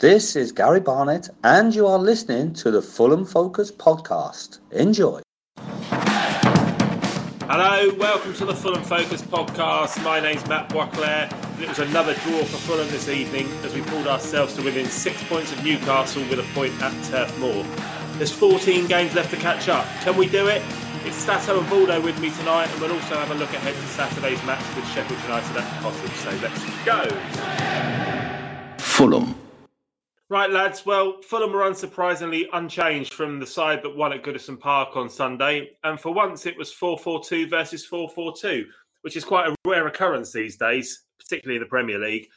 This is Gary Barnett, and you are listening to the Fulham Focus Podcast. Enjoy. Hello, welcome to the Fulham Focus Podcast. My name's Matt Boisclair, and it was another draw for Fulham this evening as we pulled ourselves to within 6 points of Newcastle with a point at Turf Moor. There's 14 games left to catch up. Can we do it? It's Stato and Baldo with me tonight, and we'll also have a look ahead to Saturday's match with Sheffield United at the Cottage. So let's go. Fulham. Right, lads. Well, Fulham were unsurprisingly unchanged from the side that won at Goodison Park on Sunday. And for once, it was 4-4-2 versus 4-4-2, which is quite a rare occurrence these days, particularly in the Premier League.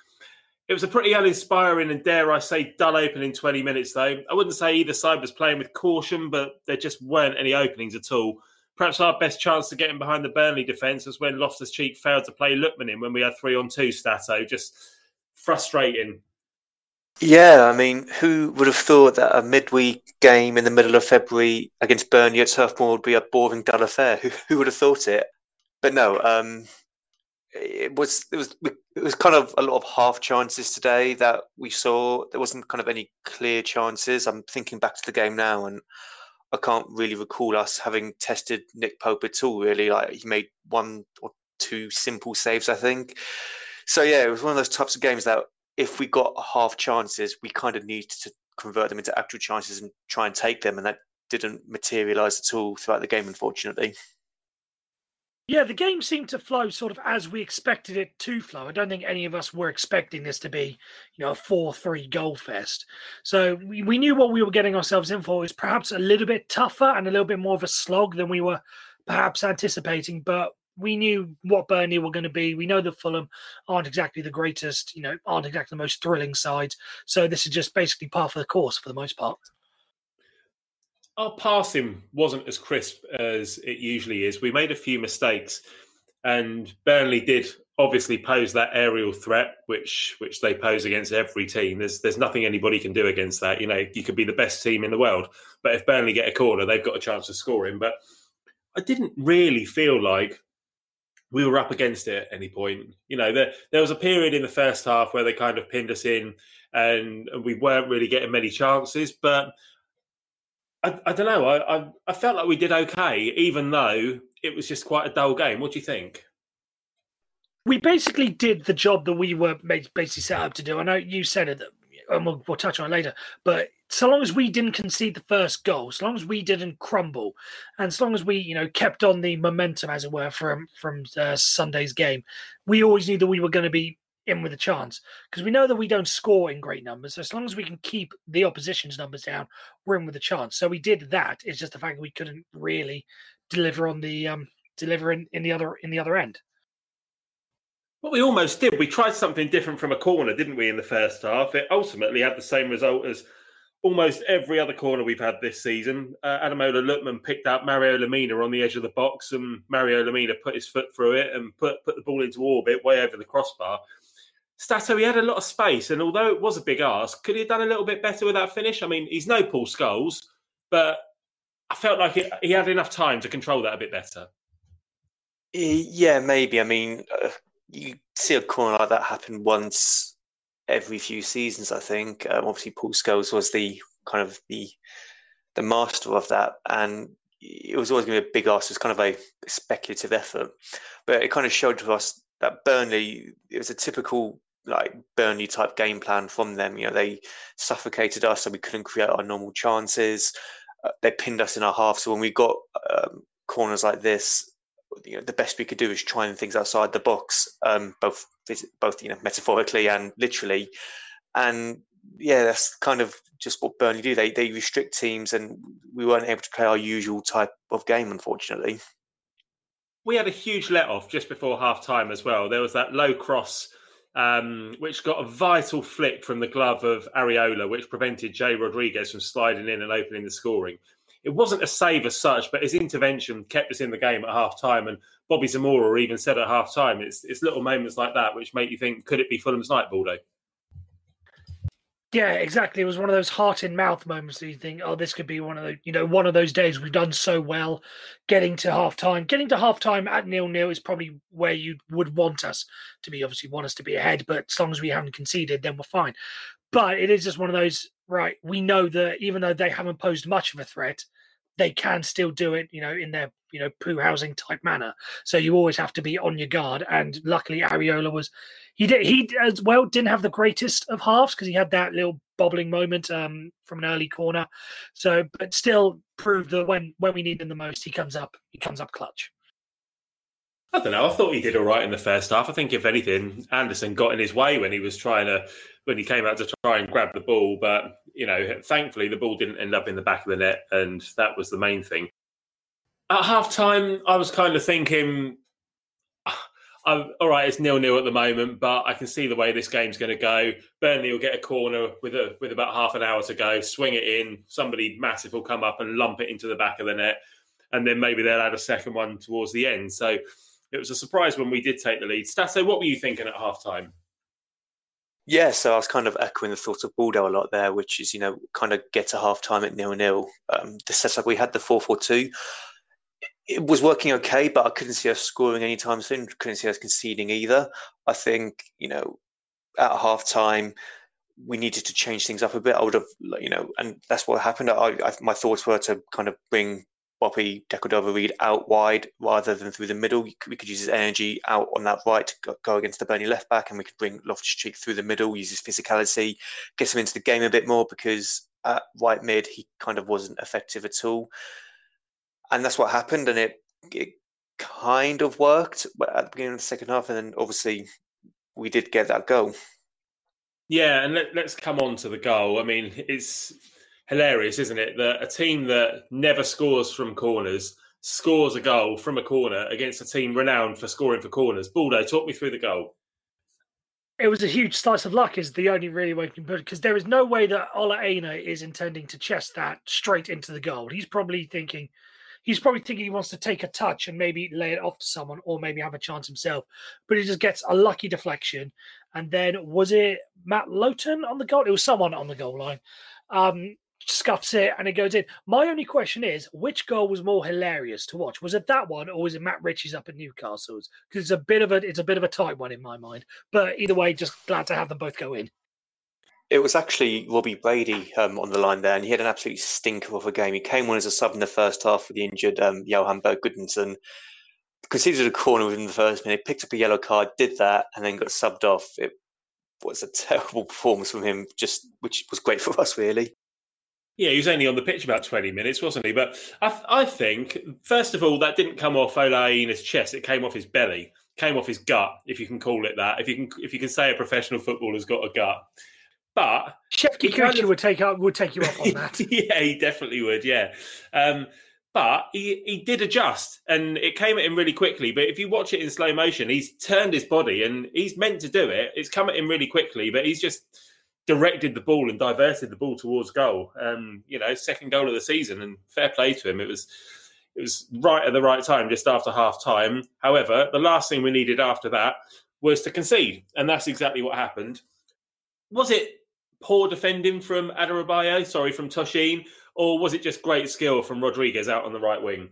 It was a pretty uninspiring and, dare I say, dull opening 20 minutes, though. I wouldn't say either side was playing with caution, but there just weren't any openings at all. Perhaps our best chance to get in behind the Burnley defence was when Loftus-Cheek failed to play Lookman in when we had 3-on-2 Stato. Just frustrating. Yeah, I mean, who would have thought that a midweek game in the middle of February against Burnley at Turf Moor would be a boring, dull affair? Who would have thought it? But no, it was kind of a lot of half chances today that we saw. There wasn't kind of any clear chances. I'm thinking back to the game now, and I can't really recall us having tested Nick Pope at all. Really, like he made one or two simple saves, I think. So yeah, it was one of those types of games that, if we got half chances, we kind of need to convert them into actual chances and try and take them. And that didn't materialise at all throughout the game, unfortunately. Yeah, the game seemed to flow sort of as we expected it to flow. I don't think any of us were expecting this to be, you know, a 4-3 goal fest. So we knew what we were getting ourselves in for. It was perhaps a little bit tougher and a little bit more of a slog than we were perhaps anticipating, but we knew what Burnley were going to be. We know that Fulham aren't exactly the greatest, you know, aren't exactly the most thrilling side. So this is just basically par for the course for the most part. Our passing wasn't as crisp as it usually is. We made a few mistakes, and Burnley did obviously pose that aerial threat, which they pose against every team. There's nothing anybody can do against that. You know, you could be the best team in the world, but if Burnley get a corner, they've got a chance of scoring. But I didn't really feel like we were up against it at any point. You know, there was a period in the first half where they kind of pinned us in and we weren't really getting many chances. But I don't know. I felt like we did okay, even though it was just quite a dull game. What do you think? We basically did the job that we were basically set up to do. I know you said it, and we'll touch on it later, but so long as we didn't concede the first goal, so long as we didn't crumble, and so long as we, you know, kept on the momentum, as it were, from Sunday's game, we always knew that we were going to be in with a chance, because we know that we don't score in great numbers. So as long as we can keep the opposition's numbers down, we're in with a chance. So we did that. It's just the fact that we couldn't really deliver on the deliver in the other end. Well, we almost did. We tried something different from a corner, didn't we, in the first half? It ultimately had the same result as almost every other corner we've had this season. Ademola Lookman picked out Mario Lamina on the edge of the box, and Mario Lamina put his foot through it and put the ball into orbit way over the crossbar. Stato, he had a lot of space, and although it was a big ask, could he have done a little bit better with that finish? I mean, he's no Paul Scholes, but I felt like he had enough time to control that a bit better. Yeah, maybe. I mean, you see a corner like that happen once every few seasons, I think. Obviously, Paul Scholes was the kind of the master of that, and it was always going to be a big ask. It was kind of a speculative effort, but it kind of showed to us that Burnley, it was a typical like Burnley type game plan from them. You know, they suffocated us, so we couldn't create our normal chances. They pinned us in our half, so when we got corners like this, you know, the best we could do is trying things outside the box, both you know, metaphorically and literally. And yeah, that's kind of just what Burnley do. They restrict teams, and we weren't able to play our usual type of game, unfortunately. We had a huge let-off just before half-time as well. There was that low cross, which got a vital flick from the glove of Areola, which prevented Jay Rodriguez from sliding in and opening the scoring. It wasn't a save as such, but his intervention kept us in the game at half-time, and Bobby Zamora even said at half-time, it's little moments like that which make you think, could it be Fulham's night, Baldo? Yeah, exactly. It was one of those heart-in-mouth moments that you think, oh, this could be one of the, you know, one of those days we've done so well. Getting to half-time at 0-0 is probably where you would want us to be. Obviously, want us to be ahead, but as long as we haven't conceded, then we're fine. But it is just one of those, right, we know that even though they haven't posed much of a threat, they can still do it, you know, in their, you know, poo housing type manner. So you always have to be on your guard. And luckily Areola was, he as well didn't have the greatest of halves because he had that little bobbling moment from an early corner. So, but still proved that when we need him the most, he comes up clutch. I don't know. I thought he did all right in the first half. I think if anything, Anderson got in his way when he came out to try and grab the ball. But, you know, thankfully the ball didn't end up in the back of the net, and that was the main thing. At half-time, I was kind of thinking, all right, it's 0-0 at the moment, but I can see the way this game's going to go. Burnley will get a corner with about half an hour to go, swing it in, somebody massive will come up and lump it into the back of the net, and then maybe they'll add a second one towards the end. So it was a surprise when we did take the lead. Stasso, what were you thinking at half-time? Yeah, so I was kind of echoing the thoughts of Baldo a lot there, which is, you know, kind of get to half-time at 0-0. The setup we had, the 4-4-2, it was working okay, but I couldn't see us scoring anytime soon. Couldn't see us conceding either. I think, you know, at half-time, we needed to change things up a bit. I would have, you know, and that's what happened. My thoughts were to kind of bring Bobby Decordova-Reid out wide rather than through the middle. We could use his energy out on that right to go against the Burnley left back, and we could bring Loftus-Cheek through the middle, use his physicality, get him into the game a bit more, because at right mid, he kind of wasn't effective at all. And that's what happened, and it kind of worked at the beginning of the second half, and then obviously we did get that goal. Yeah, and let's come on to the goal. I mean, it's hilarious, isn't it, that a team that never scores from corners scores a goal from a corner against a team renowned for scoring for corners. Baldo, talk me through the goal. It was a huge slice of luck is the only really way you can put it, because there is no way that Ola Aina is intending to chest that straight into the goal. He's probably thinking he wants to take a touch and maybe lay it off to someone or maybe have a chance himself. But he just gets a lucky deflection. And then was it Matt Lowton on the goal? It was someone on the goal line. Scuffs it and it goes in. My only question is, which goal was more hilarious to watch? Was it that one or was it Matt Ritchie's up at Newcastle's? Because it's a bit of a tight one in my mind. But either way, just glad to have them both go in. It was actually Robbie Brady on the line there, and he had an absolute stinker of a game. He came on as a sub in the first half for the injured Johan Berg Gudmundsson, conceded a corner within the first minute, picked up a yellow card, did that, and then got subbed off. It was a terrible performance from him, just which was great for us, really. Yeah, he was only on the pitch about 20 minutes, wasn't he? But I think, first of all, that didn't come off Ola Aina's chest. It came off his belly, came off his gut, if you can call it that. If you can say a professional footballer's got a gut. But Shevchuk would take you up on that. Yeah, he definitely would. Yeah, but he did adjust, and it came at him really quickly. But if you watch it in slow motion, he's turned his body, and he's meant to do it. It's come at him really quickly, but he's just directed the ball and diverted the ball towards goal. You know, second goal of the season, and fair play to him. It was right at the right time, just after half time. However, the last thing we needed after that was to concede, and that's exactly what happened. Was it poor defending from Adarabioyo, from Toshin, or was it just great skill from Rodriguez out on the right wing?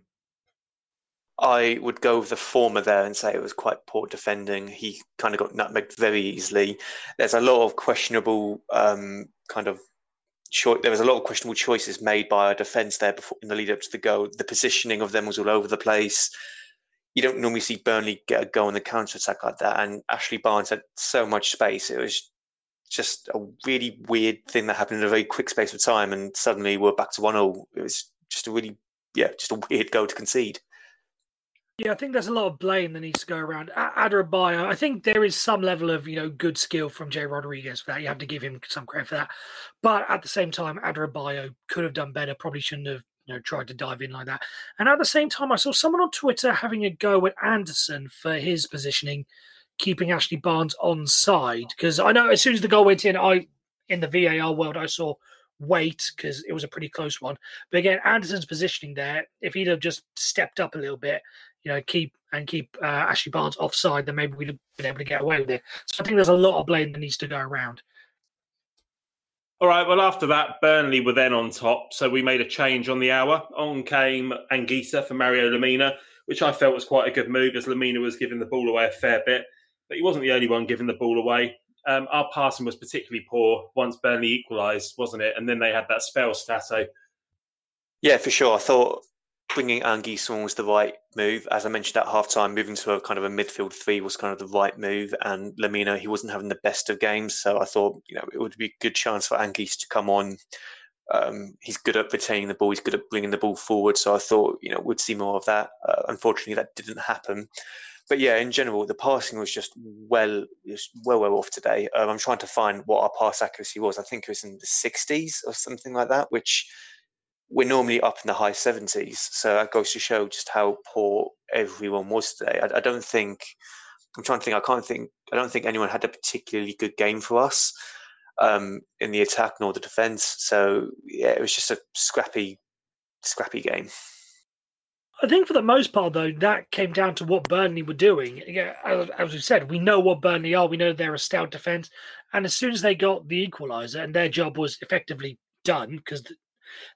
I would go with the former there and say it was quite poor defending. He kind of got nutmegged very easily. There's a lot of questionable there was a lot of questionable choices made by our defence there before, in the lead up to the goal. The positioning of them was all over the place. You don't normally see Burnley get a goal in the counter attack like that, and Ashley Barnes had so much space. It was just a really weird thing that happened in a very quick space of time, and suddenly we're back to 1-0. It was just a weird goal to concede. Yeah, I think there's a lot of blame that needs to go around. Adarabioyo, I think there is some level of, you know, good skill from Jay Rodriguez for that. You have to give him some credit for that. But at the same time, Adarabioyo could have done better, probably shouldn't have, you know, tried to dive in like that. And at the same time, I saw someone on Twitter having a go at Anderson for his positioning, keeping Ashley Barnes onside, because I know as soon as the goal went in, in the VAR world, I saw wait, because it was a pretty close one. But again, Anderson's positioning there, if he'd have just stepped up a little bit, you know, keep Ashley Barnes offside, then maybe we'd have been able to get away with it. So I think there's a lot of blame that needs to go around. All right, well, after that, Burnley were then on top, so we made a change on the hour. On came Anguissa for Mario Lamina, which I felt was quite a good move, as Lamina was giving the ball away a fair bit. But he wasn't the only one giving the ball away. our passing was particularly poor once Burnley equalised, wasn't it? And then they had that spell, Stato. Yeah, for sure. I thought bringing Anguissa was the right move. As I mentioned at half-time, moving to a kind of a midfield three was kind of the right move. And Lamina, he wasn't having the best of games. So I thought, you know, it would be a good chance for Anguissa to come on. He's good at retaining the ball. He's good at bringing the ball forward. So I thought, you know, we'd see more of that. Unfortunately, that didn't happen. But yeah, in general, the passing was just well off today. I'm trying to find what our pass accuracy was. I think it was in the 60s or something like that, which we're normally up in the high 70s. So that goes to show just how poor everyone was today. I don't think anyone had a particularly good game for us. In the attack nor the defence. So, yeah, it was just a scrappy game. I think for the most part, though, that came down to what Burnley were doing. Yeah, as we said, we know what Burnley are. We know they're a stout defence. And as soon as they got the equaliser and their job was effectively done, because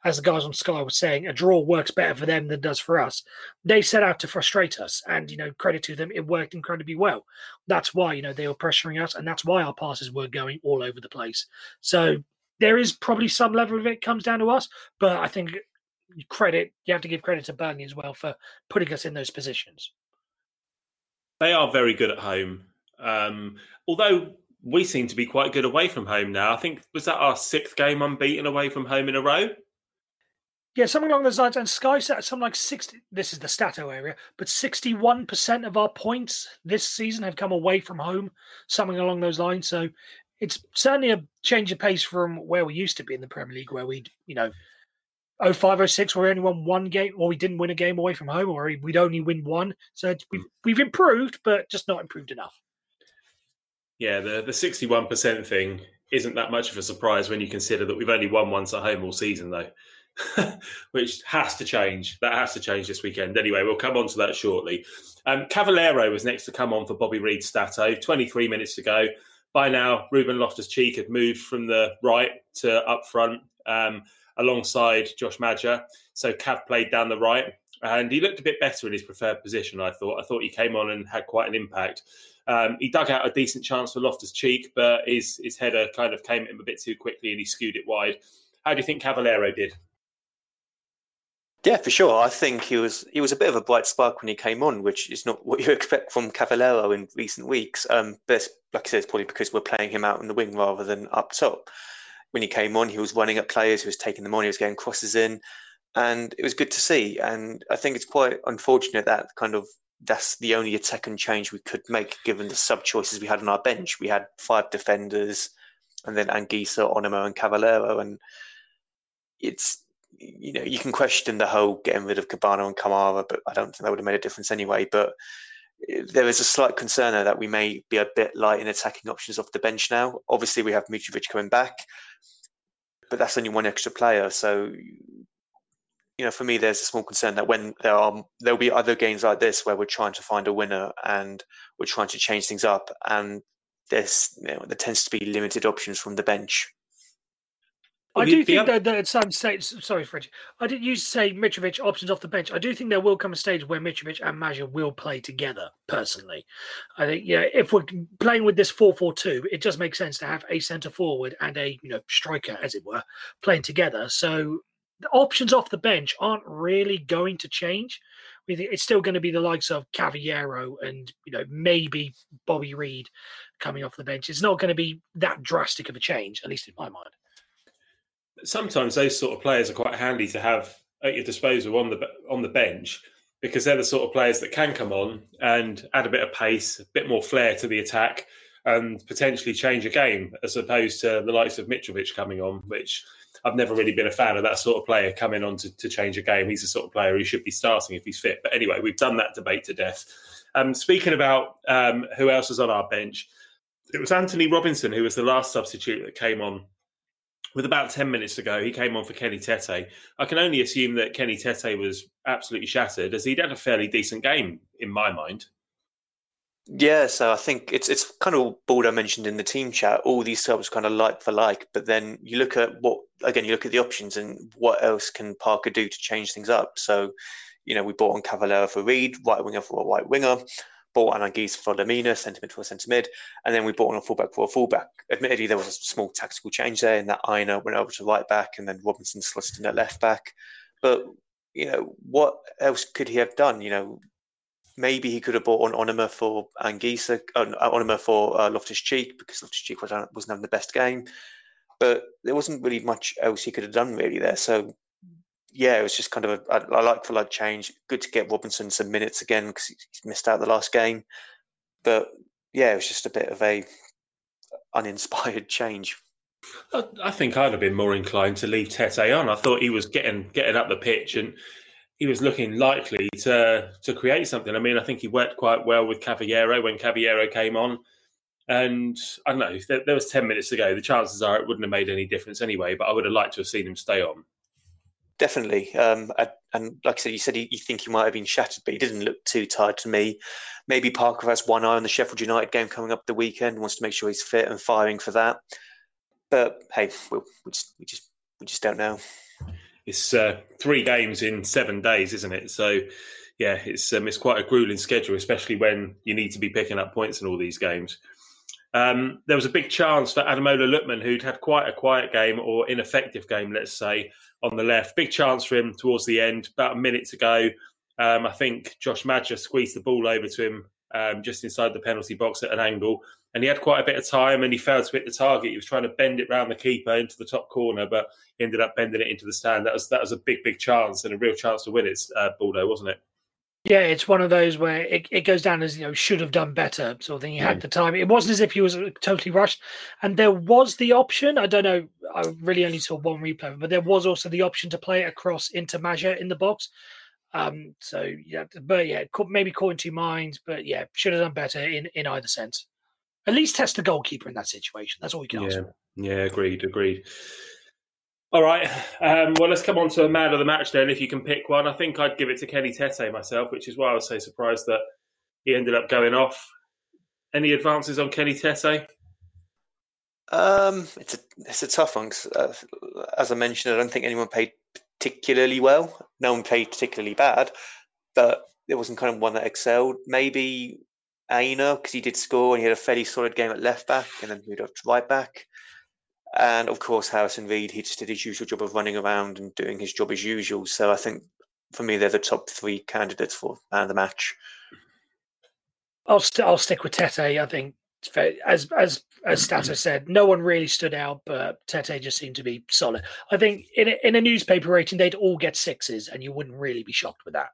as the guys on Sky were saying, a draw works better for them than it does for us. They set out to frustrate us, and, you know, credit to them, it worked incredibly well. That's why, you know, they were pressuring us, and that's why our passes were going all over the place. So there is probably some level of it comes down to us, but I think you have to give credit to Burnley as well for putting us in those positions. They are very good at home, although we seem to be quite good away from home now. I think, was that our 6th game unbeaten away from home in a row? Yeah, something along those lines. And Sky set something like 60, this is the Stato area, but 61% of our points this season have come away from home, something along those lines. So it's certainly a change of pace from where we used to be in the Premier League, where we'd, you know, 05, 06, where we only won one game, or we didn't win a game away from home, or we'd only win one. So we've improved, but just not improved enough. Yeah, the 61% thing isn't that much of a surprise when you consider that we've only won once at home all season, though. Which has to change. That has to change this weekend. Anyway, we'll come on to that shortly. Cavaleiro was next to come on for Bobby Reid's Stato. 23 minutes to go. By now, Ruben Loftus-Cheek had moved from the right to up front alongside Josh Madger. So Cav played down the right. And he looked a bit better in his preferred position, I thought. I thought he came on and had quite an impact. He dug out a decent chance for Loftus-Cheek, but his header kind of came at him a bit too quickly and he skewed it wide. How do you think Cavaleiro did? Yeah, for sure. I think he was a bit of a bright spark when he came on, which is not what you expect from Cavaleiro in recent weeks. But like I said, it's probably because we're playing him out in the wing rather than up top. When he came on, he was running at players, he was taking them on, he was getting crosses in, and it was good to see. And I think it's quite unfortunate that that's the only attack and change we could make given the sub-choices we had on our bench. We had 5 defenders and then Anguissa, Onomah and Cavaleiro. And it's, you know, you can question the whole getting rid of Cabana and Kamara, but I don't think that would have made a difference anyway. But there is a slight concern there that we may be a bit light in attacking options off the bench now. Obviously, we have Mitrovic coming back, but that's only one extra player. So, you know, for me, there's a small concern that when there'll be other games like this where we're trying to find a winner and we're trying to change things up, and there tends to be limited options from the bench. I do think that at some stage, sorry, Fred, I did you say Mitrovic options off the bench. I do think there will come a stage where Mitrovic and Madger will play together. Personally, I think if we're playing with this 4-4-2, it does make sense to have a centre forward and a striker, as it were, playing together. So the options off the bench aren't really going to change. It's still going to be the likes of Cavaleiro and maybe Bobby Reid coming off the bench. It's not going to be that drastic of a change, at least in my mind. Sometimes those sort of players are quite handy to have at your disposal on the bench, because they're the sort of players that can come on and add a bit of pace, a bit more flair to the attack, and potentially change a game, as opposed to the likes of Mitrovic coming on, which I've never really been a fan of that sort of player coming on to change a game. He's the sort of player who should be starting if he's fit. But anyway, we've done that debate to death. Speaking about who else was on our bench, it was Anthony Robinson, who was the last substitute that came on with about 10 minutes to go. He came on for Kenny Tete. I can only assume that Kenny Tete was absolutely shattered, as he'd had a fairly decent game, in my mind. Yeah, so I think it's kind of bold. I mentioned in the team chat, all these subs kind of like for like, but then you look at the options and what else can Parker do to change things up. So, we brought on Cavaleiro for Reid, right winger for a right winger, bought an Anguissa for Lamina, centre mid for a centre mid, and then we bought on a fullback for a fullback. Admittedly, there was a small tactical change there in that Aina went over to right back and then Robinson slotted at left back. But, you know, what else could he have done? You know, maybe he could have bought on Onomah for Anguissa, Onomah for Loftus-Cheek, because Loftus-Cheek wasn't having the best game. But there wasn't really much else he could have done really there. So, yeah, it was just kind of a like-for-like change. Good to get Robinson some minutes again because he's missed out the last game. But, yeah, it was just a bit of a uninspired change. I think I'd have been more inclined to leave Tete on. I thought he was getting up the pitch and he was looking likely to create something. I mean, I think he worked quite well with Cavaleiro when Cavaleiro came on. And I don't know, there was 10 minutes to go. The chances are it wouldn't have made any difference anyway, but I would have liked to have seen him stay on. Definitely. And like I said, you said you think he might have been shattered, but he didn't look too tired to me. Maybe Parker has one eye on the Sheffield United game coming up the weekend, wants to make sure he's fit and firing for that. But hey, we just don't know. It's 3 games in 7 days, isn't it? So yeah, it's quite a grueling schedule, especially when you need to be picking up points in all these games. There was a big chance for Ademola Lookman, who'd had quite a quiet game or ineffective game, let's say, on the left. Big chance for him towards the end, about a minute to go. I think Josh Madger squeezed the ball over to him just inside the penalty box at an angle. And he had quite a bit of time and he failed to hit the target. He was trying to bend it round the keeper into the top corner, but ended up bending it into the stand. That was a big, big chance and a real chance to win it, Baldo, wasn't it? Yeah, it's one of those where it goes down as, you know, should have done better sort of thing. He had the time. It wasn't as if he was totally rushed. And there was the option. I don't know. I really only saw one replay, but there was also the option to play it across into Maja in the box. So, yeah, but yeah, maybe caught in two minds, but yeah, should have done better in either sense. At least test the goalkeeper in that situation. That's all we can ask for. Yeah, agreed. All right. Well, let's come on to a man of the match then, if you can pick one. I think I'd give it to Kenny Tete myself, which is why I was so surprised that he ended up going off. Any advances on Kenny Tete? It's a tough one. As I mentioned, I don't think anyone played particularly well. No one played particularly bad, but there wasn't kind of one that excelled. Maybe Aina, because he did score and he had a fairly solid game at left back and then moved up to right back. And of course, Harrison Reed, he just did his usual job of running around and doing his job as usual. So I think for me, they're the top three candidates for man of the match. I'll stick with Tete. I think it's fair. As Stato said, no one really stood out, but Tete just seemed to be solid. I think in a newspaper rating, they'd all get 6s and you wouldn't really be shocked with that.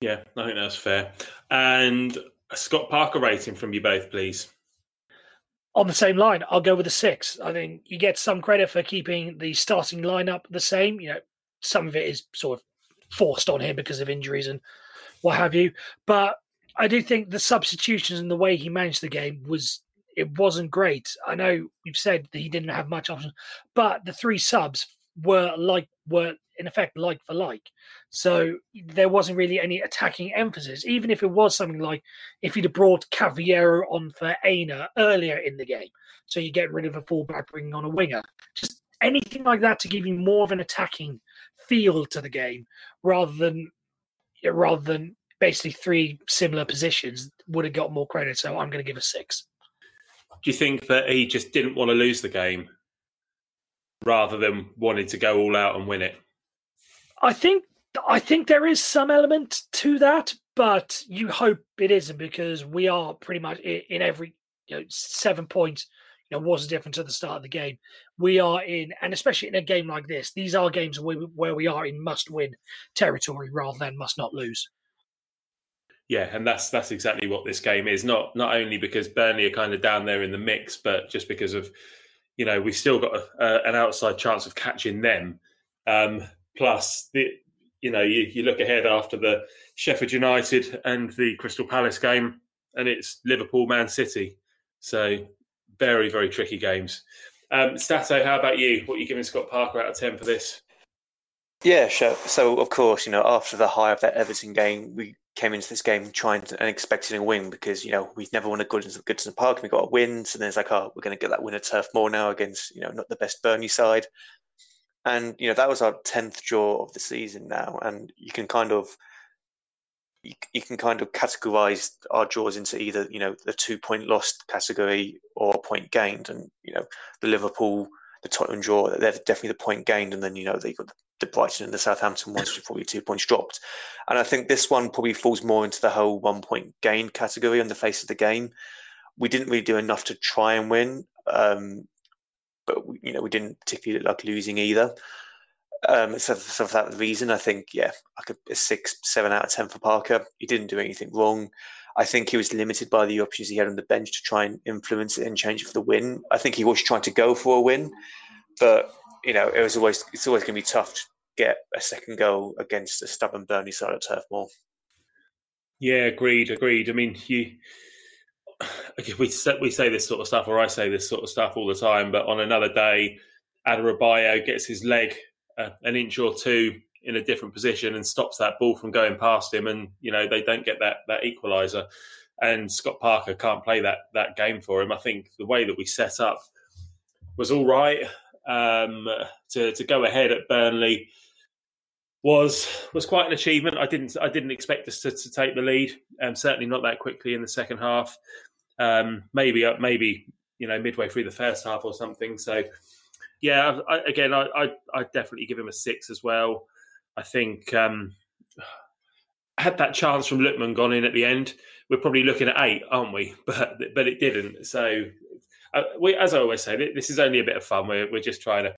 Yeah, I think that's fair. And a Scott Parker rating from you both, please. On the same line, I'll go with a 6. I think you get some credit for keeping the starting lineup the same. You know, some of it is sort of forced on him because of injuries and what have you. But I do think the substitutions and the way he managed the game wasn't great. I know we've said that he didn't have much option, but the 3 subs were in effect like for like. So there wasn't really any attacking emphasis, even if it was something like if he'd have brought Cavaleiro on for Aina earlier in the game. So you get rid of a fullback, bringing on a winger. Just anything like that to give you more of an attacking feel to the game rather than basically 3 similar positions would have got more credit. So I'm going to give a 6. Do you think that he just didn't want to lose the game rather than wanting to go all out and win it? I think there is some element to that, but you hope it isn't, because we are pretty much in every 7 points. What's the difference at the start of the game? We are in, and especially in a game like this, these are games where we are in must-win territory rather than must not lose. Yeah, and that's exactly what this game is. Not only because Burnley are kind of down there in the mix, but just because of we've still got an outside chance of catching them. Plus, you look ahead after the Sheffield United and the Crystal Palace game, and it's Liverpool, Man City. So very, very tricky games. Stato, how about you? What are you giving Scott Parker out of 10 for this? Yeah, sure. So, of course, after the high of that Everton game, we came into this game trying and expecting a win because, we've never won at Goodison Park and we got a win. So then it's like, we're going to get that win at Turf Moor now against, not the best Burnley side. And, that was our 10th draw of the season now. And you can kind of you can kind of categorise our draws into either, you know, the 2-point lost category or a point gained. And, you know, the Liverpool, the Tottenham draw, they're definitely the point gained. And then, you know, they got the Brighton and the Southampton ones, which are probably 2 points dropped. And I think this one probably falls more into the whole 1-point gained category on the face of the game. We didn't really do enough to try and win. But, you know, we didn't particularly look like losing either. So for that reason, I think, yeah, like a 6-7 out of 10 for Parker. He didn't do anything wrong. I think he was limited by the options he had on the bench to try and influence it and change it for the win. I think he was trying to go for a win, but, you know, it's always going to be tough to get a second goal against a stubborn Burnley side at Turf Moor. Yeah, agreed. I mean, we say this sort of stuff, or I say this sort of stuff all the time, but on another day, Adarabioyo gets his leg an inch or two in a different position and stops that ball from going past him, and, you know, they don't get that equaliser. And Scott Parker can't play that game for him. I think the way that we set up was all right. To go ahead at Burnley was quite an achievement. I didn't expect us to take the lead, certainly not that quickly in the second half. Maybe you know, midway through the first half or something. So. Yeah, I definitely give him a 6 as well. I think had that chance from Lookman gone in at the end, we're probably looking at 8, aren't we? But it didn't. So, as I always say, this is only a bit of fun. We're just trying to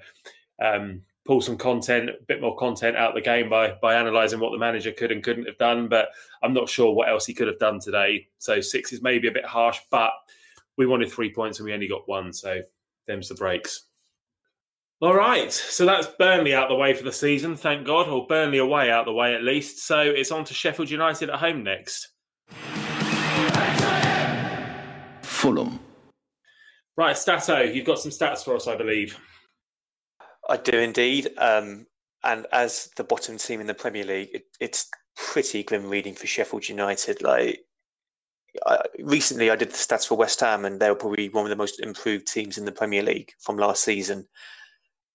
pull some content, a bit more content out of the game by analysing what the manager could and couldn't have done. But I'm not sure what else he could have done today. So 6 is maybe a bit harsh, but we wanted 3 points and we only got 1. So them's the breaks. All right, so that's Burnley out the way for the season, thank God, or Burnley away out the way at least. So it's on to Sheffield United at home next. Fulham. Right, Stato, you've got some stats for us, I believe. I do indeed. And as the bottom team in the Premier League, it's pretty grim reading for Sheffield United. Like, recently I did the stats for West Ham, and they were probably one of the most improved teams in the Premier League from last season.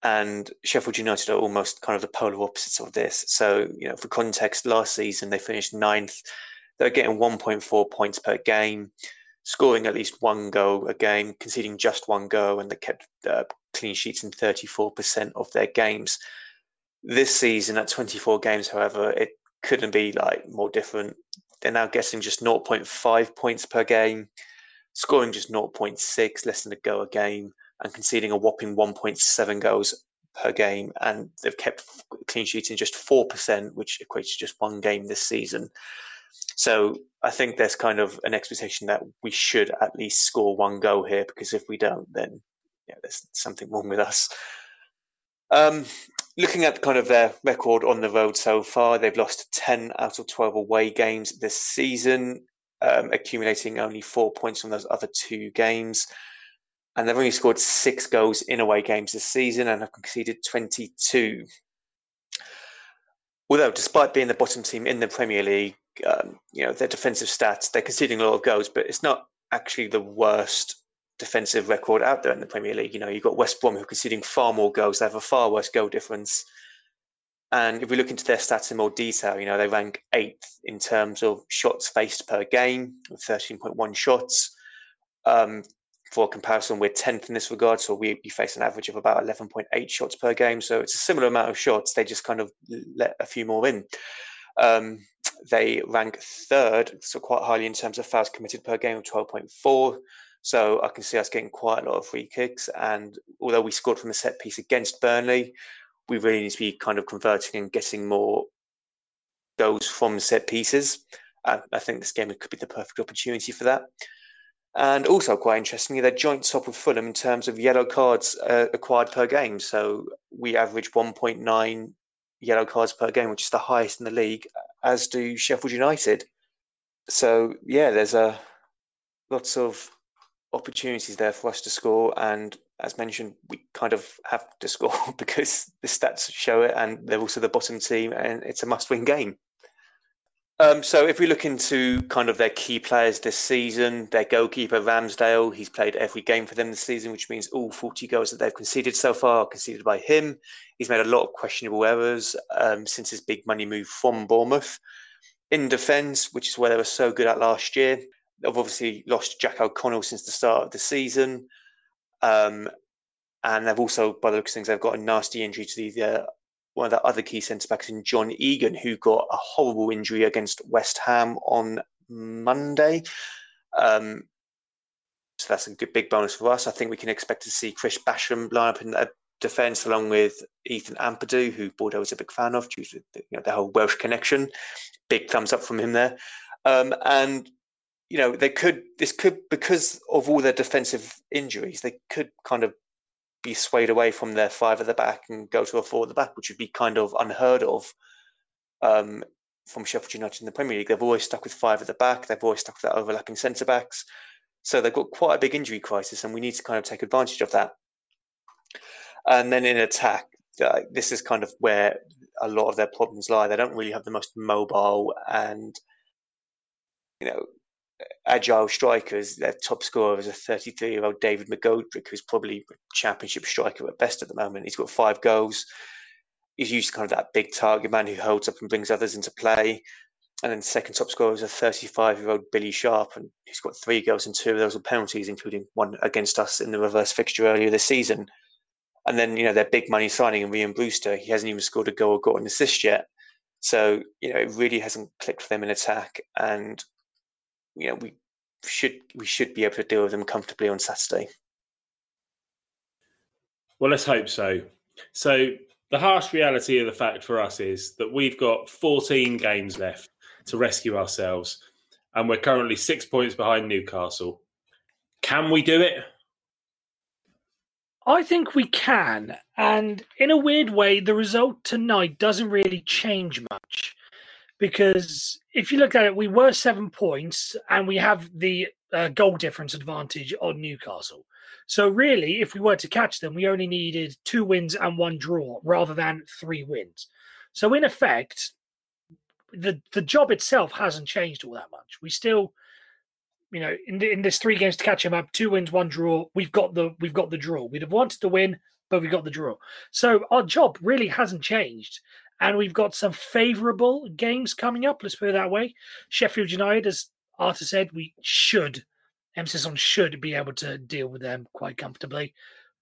And Sheffield United are almost kind of the polar opposites of this. So, you know, for context, last season they finished 9th. They're getting 1.4 points per game, scoring at least 1 goal a game, conceding just 1 goal, and they kept clean sheets in 34% of their games. This season, at 24 games, however, it couldn't be like more different. They're now getting just 0.5 points per game, scoring just 0.6, less than a goal a game, and conceding a whopping 1.7 goals per game. And they've kept clean sheets in just 4%, which equates to just 1 game this season. So I think there's kind of an expectation that we should at least score 1 goal here, because if we don't, then, yeah, there's something wrong with us. Looking at kind of their record on the road so far, they've lost 10 out of 12 away games this season, accumulating only 4 points from those other 2 games. And they've only scored 6 goals in away games this season and have conceded 22. Although, despite being the bottom team in the Premier League, you know, their defensive stats, they're conceding a lot of goals, but it's not actually the worst defensive record out there in the Premier League. You know, you've got West Brom, who are conceding far more goals. They have a far worse goal difference. And if we look into their stats in more detail, you know, they rank 8th in terms of shots faced per game, with 13.1 shots. For comparison, we're 10th in this regard, so we face an average of about 11.8 shots per game. So it's a similar amount of shots. They just kind of let a few more in. They rank 3rd, so quite highly in terms of fouls committed per game of 12.4. So I can see us getting quite a lot of free kicks. And although we scored from a set piece against Burnley, we really need to be kind of converting and getting more goals from set pieces. I think this game could be the perfect opportunity for that. And also, quite interestingly, they're joint top with Fulham in terms of yellow cards acquired per game. So we average 1.9 yellow cards per game, which is the highest in the league, as do Sheffield United. So, yeah, there's lots of opportunities there for us to score. And as mentioned, we kind of have to score because the stats show it, and they're also the bottom team, and it's a must-win game. So if we look into kind of their key players this season, their goalkeeper, Ramsdale, he's played every game for them this season, which means all 40 goals that they've conceded so far are conceded by him. He's made a lot of questionable errors since his big money move from Bournemouth. In defence, which is where they were so good at last year, they've obviously lost Jack O'Connell since the start of the season. And they've also, by the looks of things, they've got a nasty injury to one of the other key centre-backs in John Egan, who got a horrible injury against West Ham on Monday. So that's a good big bonus for us. I think we can expect to see Chris Basham line up in the defence along with Ethan Ampadu, who Bordeaux was a big fan of due to the whole Welsh connection. Big thumbs up from him there. And they could, because of all their defensive injuries, they could kind of be swayed away from their five at the back and go to a four at the back, which would be kind of unheard of from Sheffield United in the Premier League. They've always stuck with five at the back. They've always stuck with their overlapping centre-backs. So they've got quite a big injury crisis, and we need to kind of take advantage of that. And then in attack, this is kind of where a lot of their problems lie. They don't really have the most mobile and, agile strikers. Their top scorer is a 33-year-old David McGoldrick, who's probably a championship striker at best at the moment. He's got 5 goals. He's used to kind of that big target man who holds up and brings others into play. And then the second top scorer is a 35-year-old Billy Sharp, and he's got 3 goals and 2 of those are penalties, including one against us in the reverse fixture earlier this season. And then, their big money signing in Rian Brewster, he hasn't even scored a goal or got an assist yet. So, it really hasn't clicked for them in attack. And, we should be able to deal with them comfortably on Saturday. Well, let's hope so. So the harsh reality of the fact for us is that we've got 14 games left to rescue ourselves. And we're currently 6 points behind Newcastle. Can we do it? I think we can, and in a weird way, the result tonight doesn't really change much, because if you look at it, we were 7 points and we have the goal difference advantage on Newcastle. So really, if we were to catch them, we only needed 2 wins and 1 draw rather than 3 wins. So in effect, the job itself hasn't changed all that much. We still... in this 3 games to catch him up, 2 wins, 1 draw, we've got the draw. We'd have wanted to win, but we got the draw. So our job really hasn't changed. And we've got some favourable games coming up, let's put it that way. Sheffield United, as Arta said, we should, emphasis on should, be able to deal with them quite comfortably.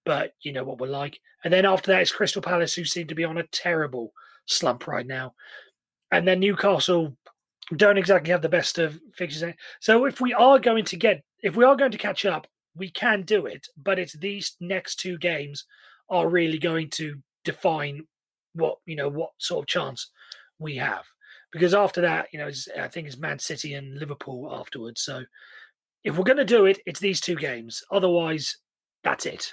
But you know what we're like. And then after that is Crystal Palace, who seem to be on a terrible slump right now. And then Newcastle... don't exactly have the best of fixtures. So if we are going to catch up, we can do it. But it's these next 2 games are really going to define what sort of chance we have. Because after that, I think it's Man City and Liverpool afterwards. So if we're going to do it, it's these 2 games. Otherwise, that's it.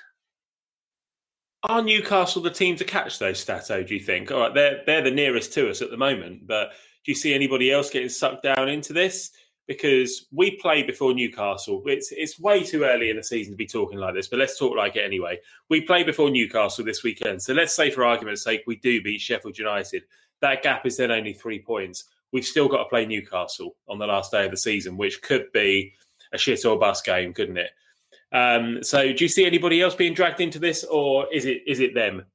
Are Newcastle the team to catch those, Stato, do you think? All right, they're the nearest to us at the moment, but do you see anybody else getting sucked down into this? Because we play before Newcastle. It's way too early in the season to be talking like this, but let's talk like it anyway. We play before Newcastle this weekend. So let's say, for argument's sake, we do beat Sheffield United. That gap is then only 3 points. We've still got to play Newcastle on the last day of the season, which could be a shit or bust game, couldn't it? So do you see anybody else being dragged into this, or is it them?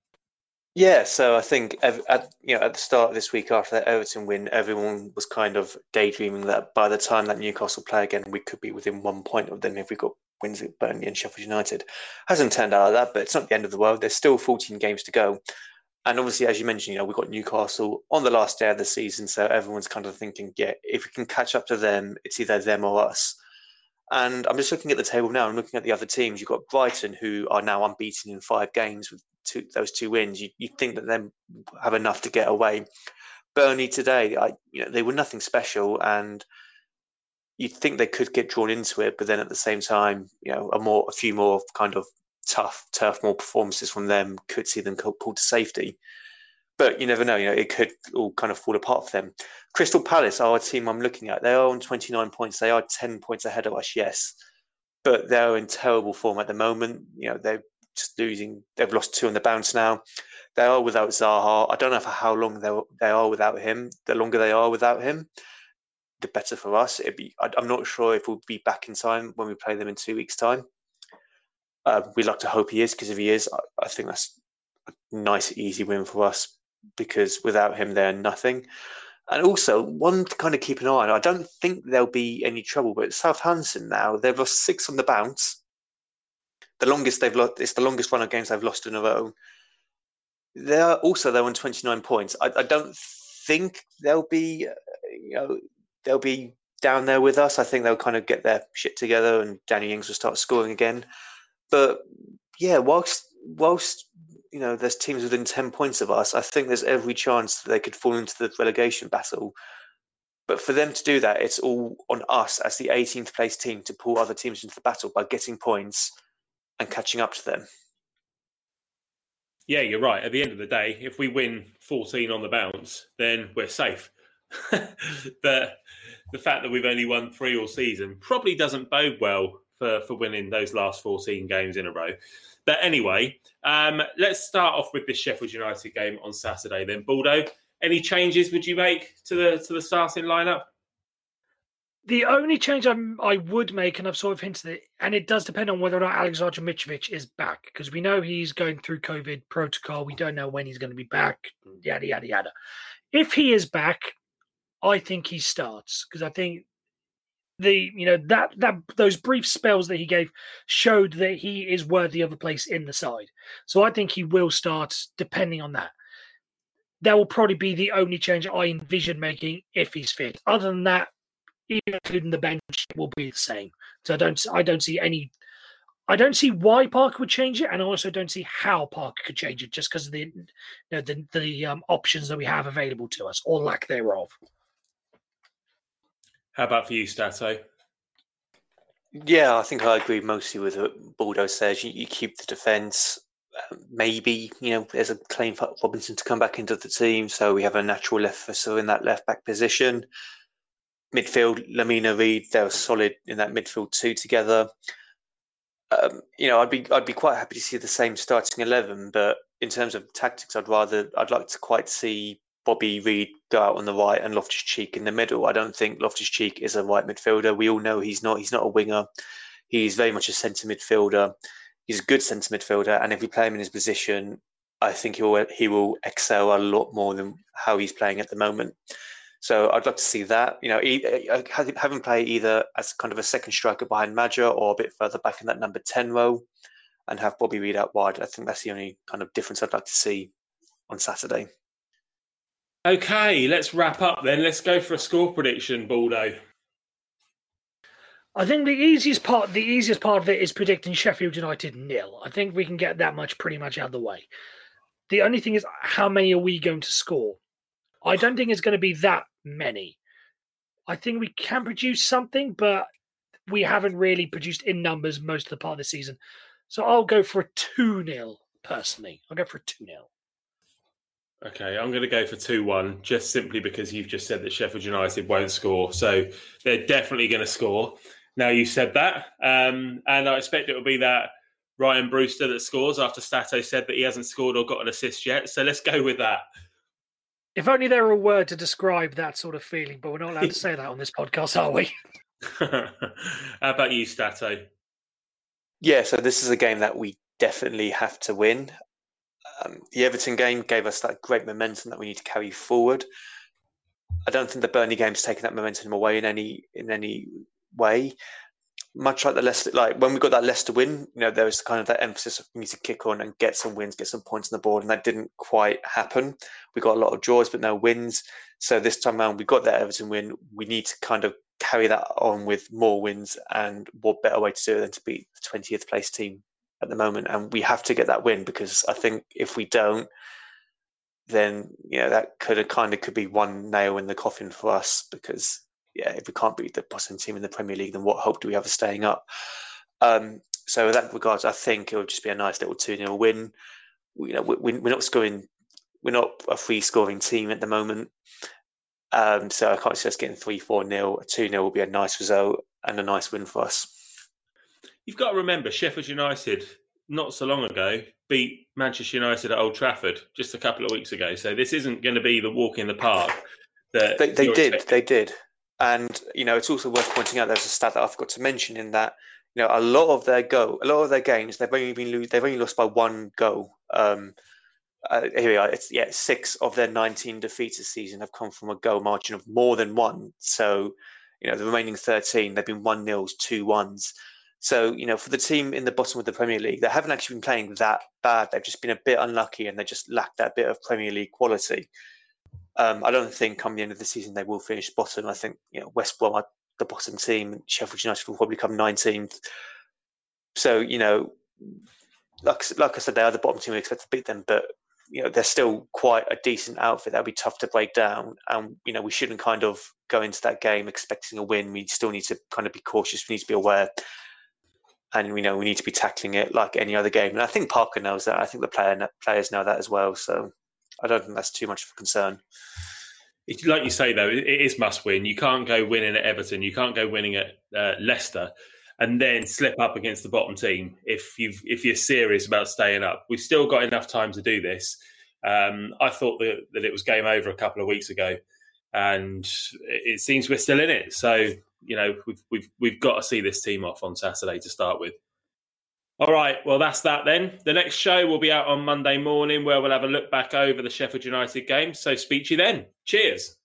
Yeah, so I think at the start of this week after that Everton win, everyone was kind of daydreaming that by the time that Newcastle play again, we could be within 1 point of them if we got wins at Burnley and Sheffield United. Hasn't turned out like that, but it's not the end of the world. There's still 14 games to go. And obviously, as you mentioned, we've got Newcastle on the last day of the season, so everyone's kind of thinking, yeah, if we can catch up to them, it's either them or us. And I'm just looking at the table now and looking at the other teams. You've got Brighton, who are now unbeaten in 5 games with those 2 wins. You'd think that they have enough to get away. Burnley today, they were nothing special, and you'd think they could get drawn into it. But then at the same time, a few more kind of tough Turf Moor performances from them could see them pulled to safety. But you never know, it could all kind of fall apart for them. Crystal Palace are a team I'm looking at. They are on 29 points. They are 10 points ahead of us, yes. But they're in terrible form at the moment. They're just losing. They've lost 2 on the bounce now. They are without Zaha. I don't know for how long they are without him. The longer they are without him, the better for us. I'm not sure if we'll be back in time when we play them in 2 weeks' time. We'd like to hope he is, because if he is, I think that's a nice, easy win for us. Because without him, they're nothing. And also, one to kind of keep an eye on, I don't think there'll be any trouble, but Southampton now, they've lost 6 on the bounce. The longest they've lost, it's the longest run of games they've lost in a row. They are also, they're on 29 points. I don't think they'll be, they'll be down there with us. I think they'll kind of get their shit together and Danny Ings will start scoring again. But yeah, whilst there's teams within 10 points of us, I think there's every chance that they could fall into the relegation battle. But for them to do that, it's all on us as the 18th place team to pull other teams into the battle by getting points and catching up to them. Yeah, you're right. At the end of the day, if we win 14 on the bounce, then we're safe. But the fact that we've only won 3 all season probably doesn't bode well for winning those last 14 games in a row. But anyway, let's start off with this Sheffield United game on Saturday then. Baldo, any changes would you make to the starting lineup? The only change I would make, and I've sort of hinted at it, and it does depend on whether or not Alexander Mitrovic is back, because we know he's going through COVID protocol. We don't know when he's going to be back, yada, yada, yada. If he is back, I think he starts, because I think those brief spells that he gave showed that he is worthy of a place in the side. So I think he will start depending on that. That will probably be the only change I envision making if he's fit. Other than that, even including the bench, it will be the same. So I don't see why Parker would change it, and I also don't see how Parker could change it, just because of the options that we have available to us, or lack thereof. How about for you, Stato? Yeah, I think I agree mostly with what Baldo says. You keep the defence. Maybe, there's a claim for Robinson to come back into the team, so we have a natural left-footer in that left-back position. Midfield, Lamina, Reid, they're solid in that midfield too together. I'd be quite happy to see the same starting 11, but in terms of tactics, I'd like to see Bobby Reid go out on the right and Loftus-Cheek in the middle. I don't think Loftus-Cheek is a right midfielder. We all know he's not. He's not a winger. He's very much a centre midfielder. He's a good centre midfielder, and if we play him in his position, I think he will excel a lot more than how he's playing at the moment. So I'd like to see that. Have him play either as kind of a second striker behind Madger or a bit further back in that number 10 role, and have Bobby Reid out wide. I think that's the only kind of difference I'd like to see on Saturday. Okay, let's wrap up then. Let's go for a score prediction, Baldo. I think the easiest part of it is predicting Sheffield United 0. I think we can get that much pretty much out of the way. The only thing is, how many are we going to score? I don't think it's going to be that many. I think we can produce something, but we haven't really produced in numbers most of the part of the season. So I'll go for a 2-0, personally. I'll go for a 2-0. Okay, I'm going to go for 2-1, just simply because you've just said that Sheffield United won't score. So they're definitely going to score. Now you said that. And I expect it will be that Rian Brewster that scores, after Stato said that he hasn't scored or got an assist yet. So let's go with that. If only there were a word to describe that sort of feeling, but we're not allowed to say that on this podcast, are we? How about you, Stato? Yeah, so this is a game that we definitely have to win. The Everton game gave us that great momentum that we need to carry forward. I don't think the Burnley game's taken that momentum away in any way. Much like the Leicester, like when we got that Leicester win, there was kind of that emphasis of we need to kick on and get some wins, get some points on the board, and that didn't quite happen. We got a lot of draws, but no wins. So this time around, we got that Everton win. We need to kind of carry that on with more wins, and what better way to do it than to beat the 20th place team at the moment, and we have to get that win, because I think if we don't, then that could be one nail in the coffin for us, because if we can't beat the bottom team in the Premier League, then what hope do we have of staying up? So in that regards, I think it would just be a nice little 2-0 win. We're not a free scoring team at the moment, so I can't see us getting 3-4-0. A 2-0 will be a nice result and a nice win for us. You've got to remember, Sheffield United, not so long ago, beat Manchester United at Old Trafford just a couple of weeks ago. So this isn't going to be the walk in the park. They did. And, it's also worth pointing out, there's a stat that I forgot to mention in that, a lot of their games, they've only lost by 1 goal. Here we are. It's 6 of their 19 defeats this season have come from a goal margin of more than one. So, you know, the remaining 13, they've been 1-0s, 2-1s. So, you know, for the team in the bottom of the Premier League, they haven't actually been playing that bad. They've just been a bit unlucky and they just lack that bit of Premier League quality. I don't think come the end of the season they will finish bottom. I think, you know, West Brom are the bottom team. Sheffield United will probably come 19th. So, you know, like I said, they are the bottom team. We expect to beat them, but, you know, they're still quite a decent outfit. That'll be tough to break down. And, you know, we shouldn't kind of go into that game expecting a win. We still need to kind of be cautious. We need to be aware. And, you know, we need to be tackling it like any other game. And I think Parker knows that. I think the players know that as well. So I don't think that's too much of a concern. Like you say, though, it is must win. You can't go winning at Everton. You can't go winning at Leicester and then slip up against the bottom team if you're serious about staying up. We've still got enough time to do this. I thought that it was game over a couple of weeks ago, and it seems we're still in it. So, you know, we've got to see this team off on Saturday to start with. All right, well, that's that then. The next show will be out on Monday morning, where we'll have a look back over the Sheffield United game. So speak to you then. Cheers.